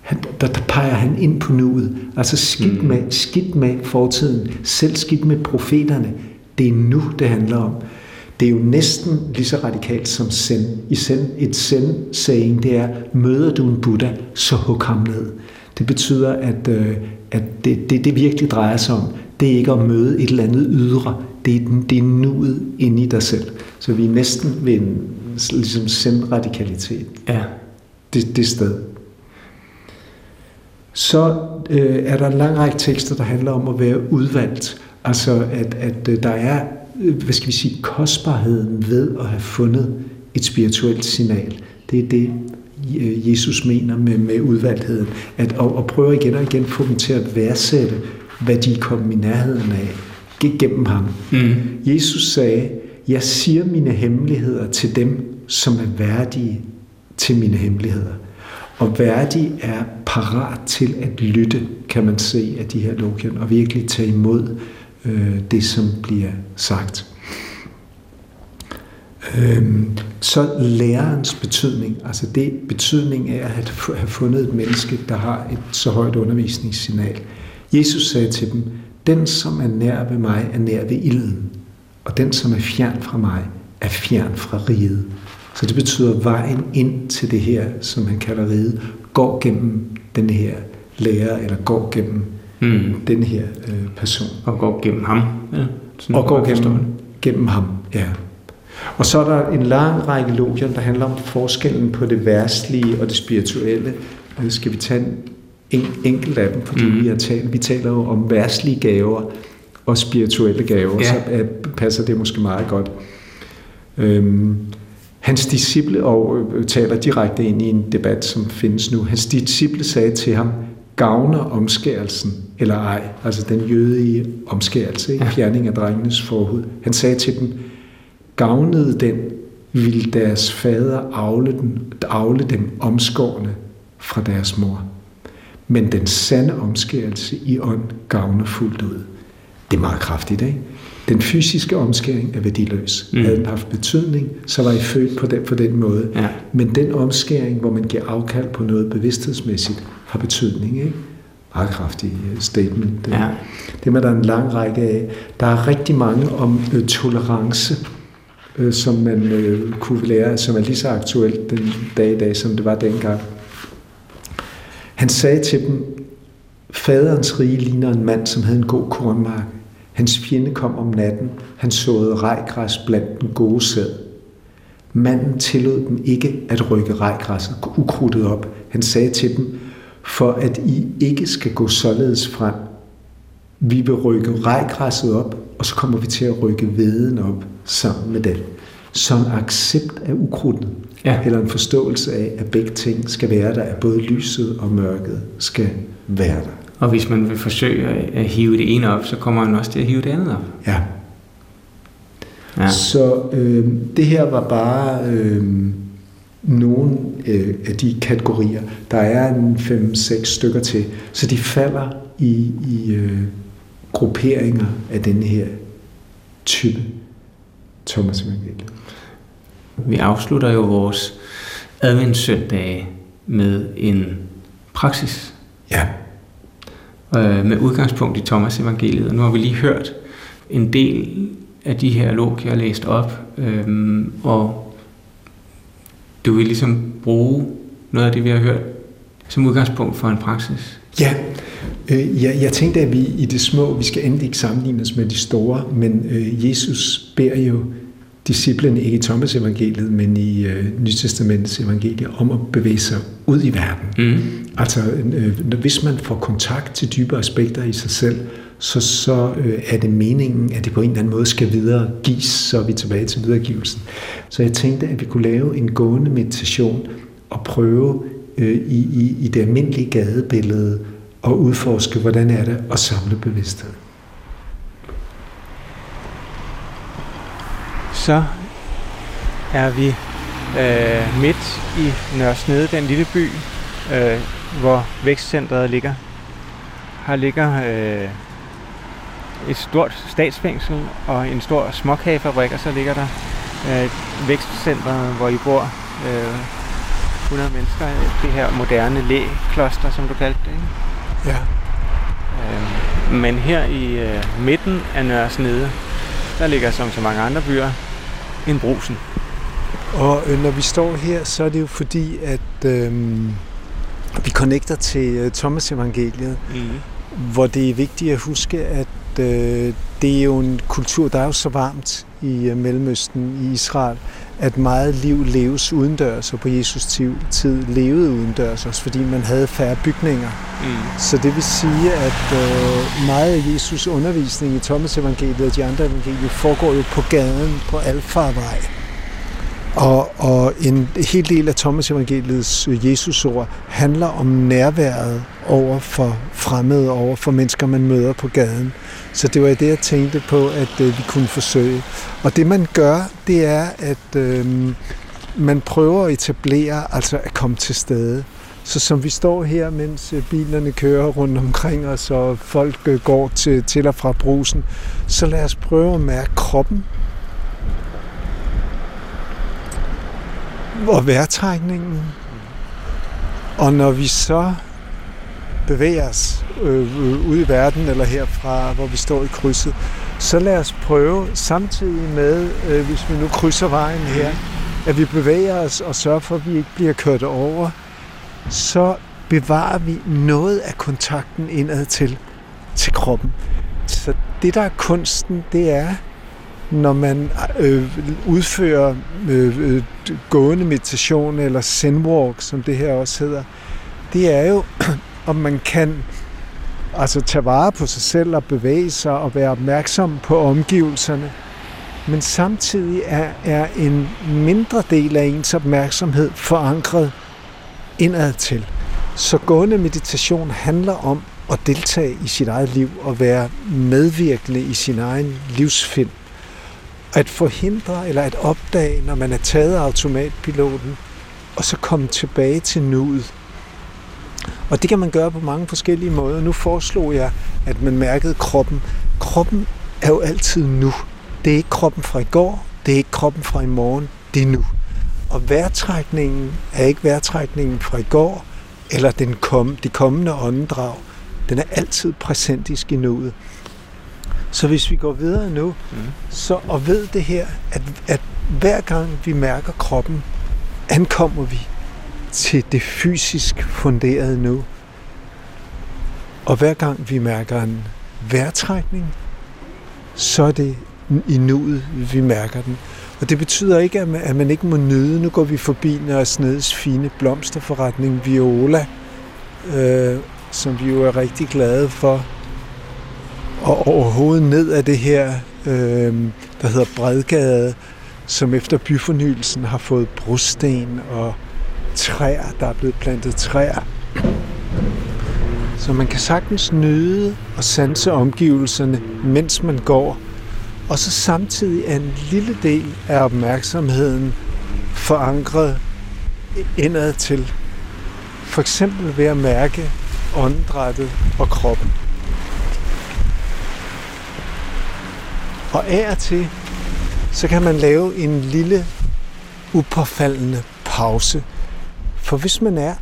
Han, der, der peger han ind på nuet. Altså skidt med, skidt med fortiden. Selv skidt med profeterne. Det er nu, det handler om. Det er jo næsten lige så radikalt som zen. I zen, et zen-saying, det er, møder du en Buddha, så hug ham ned. Det betyder, at, øh, at det, det, det virkelig drejer sig om. Det er ikke at møde et eller andet ydre. Det er, det er nuet inde i dig selv. Så vi er næsten ved en ligesom zen-radikalitet. Ja. Det, det sted. Så øh, er der en lang række tekster, der handler om at være udvalgt. Altså at, at der er, hvad skal vi sige, kostbarheden ved at have fundet et spirituelt signal. Det er det, Jesus mener med, med udvalgtheden, at, og, og prøver igen og igen få dem til at værdsætte, hvad de er kommet i nærheden af gennem ham. Mm. Jesus sagde, jeg siger mine hemmeligheder til dem, som er værdige til mine hemmeligheder. Og værdig er parat til at lytte, kan man se af de her logier, og virkelig tage imod øh, det, som bliver sagt. Øhm, så lærerens betydning, altså det betydning af at have fundet et menneske, der har et så højt undervisningssignal. Jesus sagde til dem, den som er nær ved mig, er nær ved ilden, og den som er fjern fra mig, er fjern fra riget. Så det betyder, at vejen ind til det her, som han kalder riget, går gennem den her lærer, eller går gennem mm. den her øh, person. Og går gennem ham. Ja, og går gennem, gennem ham, ja. Og så er der en lang række logier, der handler om forskellen på det verdslige og det spirituelle. Skal vi tage en enkelt af dem, fordi mm. vi, har talt, vi taler jo om verdslige gaver og spirituelle gaver, ja. Så passer det måske meget godt. Øhm, hans disciple, og taler direkte ind i en debat, som findes nu, hans disciple sagde til ham, gavner omskærelsen eller ej, altså den jødige omskærelse, ikke? Fjerning af drengenes forhud. Han sagde til dem, gavnede den, ville deres fader avle, den, avle dem omskårne fra deres mor. Men den sande omskærelse i ånd gavner fuldt ud. Det er meget kraftigt, ikke? Den fysiske omskæring er værdiløs. Mm. Havde den haft betydning, så var I født på den, på den måde. Ja. Men den omskæring, hvor man giver afkald på noget bevidsthedsmæssigt, har betydning, ikke? Meget kraftig statement. Ja. Dem er der en lang række af. Der er rigtig mange om øh, tolerance, øh, som man øh, kunne lære, som er lige så aktuelt den dag i dag, som det var dengang. Han sagde til dem, faderens rige ligner en mand, som havde en god kornmark. Hans fjende kom om natten. Han såede rejgræs blandt den gode sæd. Manden tillod dem ikke at rykke rejgræsset ukrudtet op. Han sagde til dem, for at I ikke skal gå således frem. Vi vil rykke rejgræsset op, og så kommer vi til at rykke hveden op sammen med den. Som accept af ukrudtet. Ja. Eller en forståelse af, at begge ting skal være der, at både lyset og mørket skal være der. Og hvis man vil forsøge at hive det ene op, så kommer man også til at hive det andet op. Ja. ja. Så øh, det her var bare øh, nogle øh, af de kategorier. Der er en fem seks stykker til, så de falder i, i øh, grupperinger af denne her type Thomas-evangeliet. Vi afslutter jo vores adventssøndage med en praksis. Ja. Øh, med udgangspunkt i Thomas-evangeliet. Nu har vi lige hørt en del af de her logier læst op, øh, og du vil ligesom bruge noget af det, vi har hørt, som udgangspunkt for en praksis. Ja, øh, jeg, jeg tænkte, at vi i det små, vi skal endelig ikke sammenligne os med de store, men øh, Jesus beder jo disciplene, ikke i Thomas-evangeliet, men i øh, Nytestamentets evangelier, om at bevæge sig ud i verden. Mm. Altså, øh, hvis man får kontakt til dybere aspekter i sig selv, så, så øh, er det meningen, at det på en eller anden måde skal videregives, så er vi tilbage til videregivelsen. Så jeg tænkte, at vi kunne lave en gående meditation og prøve øh, i, i, i det almindelige gadebillede at udforske, hvordan er det at samle bevidsthed. Så er vi øh, midt i Nørre Snæde, den lille by, øh, hvor Vækstcentret ligger. Her ligger øh, et stort statsfængsel og en stor småkagefabrik, og så ligger der øh, Vækstcentret, hvor I bor øh, hundrede mennesker. Det her moderne lækloster, som du kaldte det, ikke? Ja. Øh, men her i øh, midten af Nørre Snæde, der ligger, som så mange andre byer, en brusen. Og øh, når vi står her, så er det jo fordi, at øh, vi connecter til øh, Thomas-evangeliet, mm. hvor det er vigtigt at huske, at øh, det er jo en kultur, der er jo så varmt i øh, Mellemøsten, i Israel, at meget liv leves udendørs, og på Jesus' tid levede udendørs, også fordi man havde færre bygninger. Mm. Så det vil sige, at øh, meget af Jesus' undervisning i Thomas-evangeliet og de andre evangelier foregår jo på gaden på Alfarvej. Og, og en hel del af Thomas-evangeliets Jesusord handler om nærværet over for fremmede, over for mennesker, man møder på gaden. Så det var det, jeg tænkte på, at øh, vi kunne forsøge. Og det, man gør, det er, at øh, man prøver at etablere, altså at komme til stede. Så som vi står her, mens bilerne kører rundt omkring os, og folk går til, til og fra brusen, så lad os prøve at mærke kroppen. Og vejrtrækningen. Og når vi så bevæger os øh, ude i verden, eller herfra, hvor vi står i krydset, så lad os prøve samtidig med, øh, hvis vi nu krydser vejen her, at vi bevæger os og sørger for, at vi ikke bliver kørt over, så bevarer vi noget af kontakten indad til, til kroppen. Så det, der er kunsten, det er, når man øh, udfører øh, øh, gående meditation eller zenwalk, som det her også hedder, det er jo, om man kan altså tage vare på sig selv og bevæge sig og være opmærksom på omgivelserne, men samtidig er, er en mindre del af ens opmærksomhed forankret indad til. Så gående meditation handler om at deltage i sit eget liv og være medvirkende i sin egen livsfilm. At forhindre eller at opdage, når man er taget af automatpiloten, og så komme tilbage til nuet. Og det kan man gøre på mange forskellige måder. Nu foreslog jeg, at man mærkede kroppen. Kroppen er jo altid nu. Det er ikke kroppen fra i går, det er ikke kroppen fra i morgen, det er nu. Og vejrtrækningen er ikke vejrtrækningen fra i går, eller den kom, det kommende åndedrag. Den er altid præsentisk i nuet. Så hvis vi går videre nu, mm. så, og ved det her, at, at hver gang vi mærker kroppen, ankommer vi til det fysisk funderede nu. Og hver gang vi mærker en vejrtrækning, så er det i nuet, vi mærker den. Og det betyder ikke, at man, at man ikke må nyde. Nu går vi forbi Nørre Snædes fine blomsterforretning Viola, øh, som vi jo er rigtig glade for. Og overhovedet ned af det her, øh, der hedder Bredgade, som efter byfornyelsen har fået brosten og træer, der er blevet plantet træer. Så man kan sagtens nyde og sanse omgivelserne, mens man går. Og så samtidig er en lille del af opmærksomheden forankret indad til. For eksempel ved at mærke åndedrættet og kroppen. Og af og til, så kan man lave en lille, upåfaldende pause. For hvis man er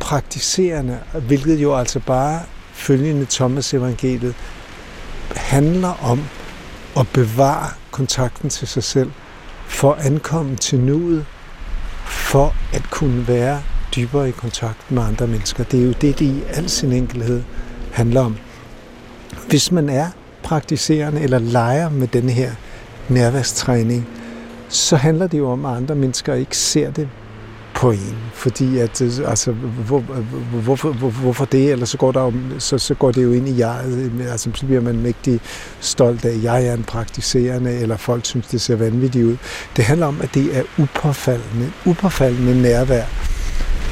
praktiserende, hvilket jo altså bare følgende Thomas-evangeliet handler om at bevare kontakten til sig selv, for at ankomme til nuet, for at kunne være dybere i kontakt med andre mennesker. Det er jo det, det i al sin enkelhed handler om. Hvis man er praktiserende eller leger med den her nærværstræning, så handler det jo om, at andre mennesker ikke ser det på en, fordi at altså hvor, hvorfor, hvor, hvorfor det, eller så går der jo, så så går det jo ind i jeget, altså så bliver man mægtig stolt af, at jeg er en praktiserende, eller folk synes det ser vanvittigt ud. Det handler om, at det er upåfaldende, upåfaldende nærvær,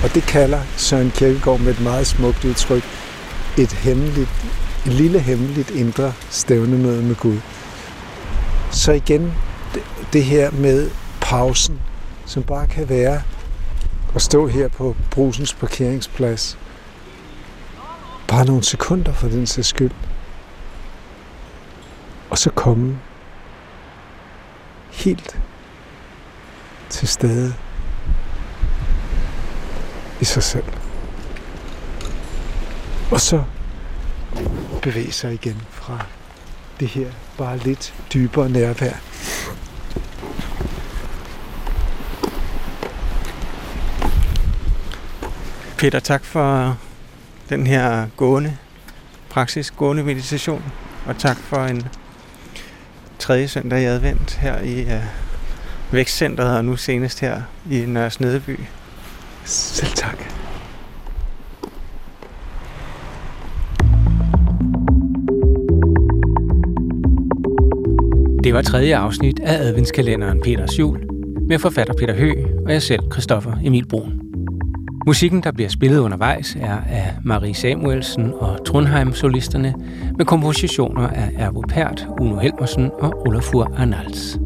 og det kalder Søren Kierkegaard med et meget smukt udtryk et hemmeligt Et lille hemmeligt indre stævnemøde med Gud. Så igen det her med pausen, som bare kan være at stå her på Brusens parkeringsplads. Bare nogle sekunder for den sags skyld. Og så komme helt til stede i sig selv. Og så bevæge sig igen fra det her bare lidt dybere nærvær. Peter, tak for den her gående praksis, gående meditation, og tak for en tredje søndag i advent her i øh, Vækstcentret, og nu senest her i Nørre Snædeby. Selv tak. Det var tredje afsnit af adventskalenderen Peters Jul. med forfatter Peter Høgh og jeg selv, Christoffer Emil Brun. Musikken, der bliver spillet undervejs, er af Marie Samuelsen og Trondheim-solisterne med kompositioner af Arvo Pärt, Uno Helmersen og Olafur Arnalds.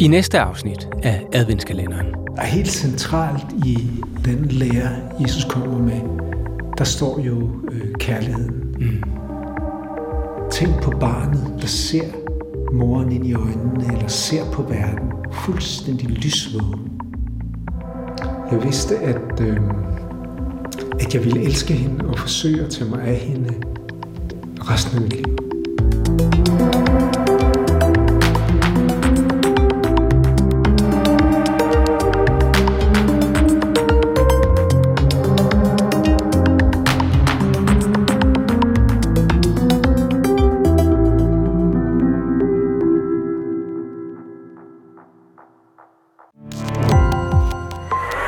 I næste afsnit af adventskalenderen. Og helt centralt i den lære, Jesus kommer med, der står jo øh, kærligheden. Mm. Tænk på barnet, der ser moren ind i øjnene, eller ser på verden fuldstændig lysvågen. Jeg vidste, at, øh, at jeg ville elske hende og forsøge at tage mig af hende resten af mit liv.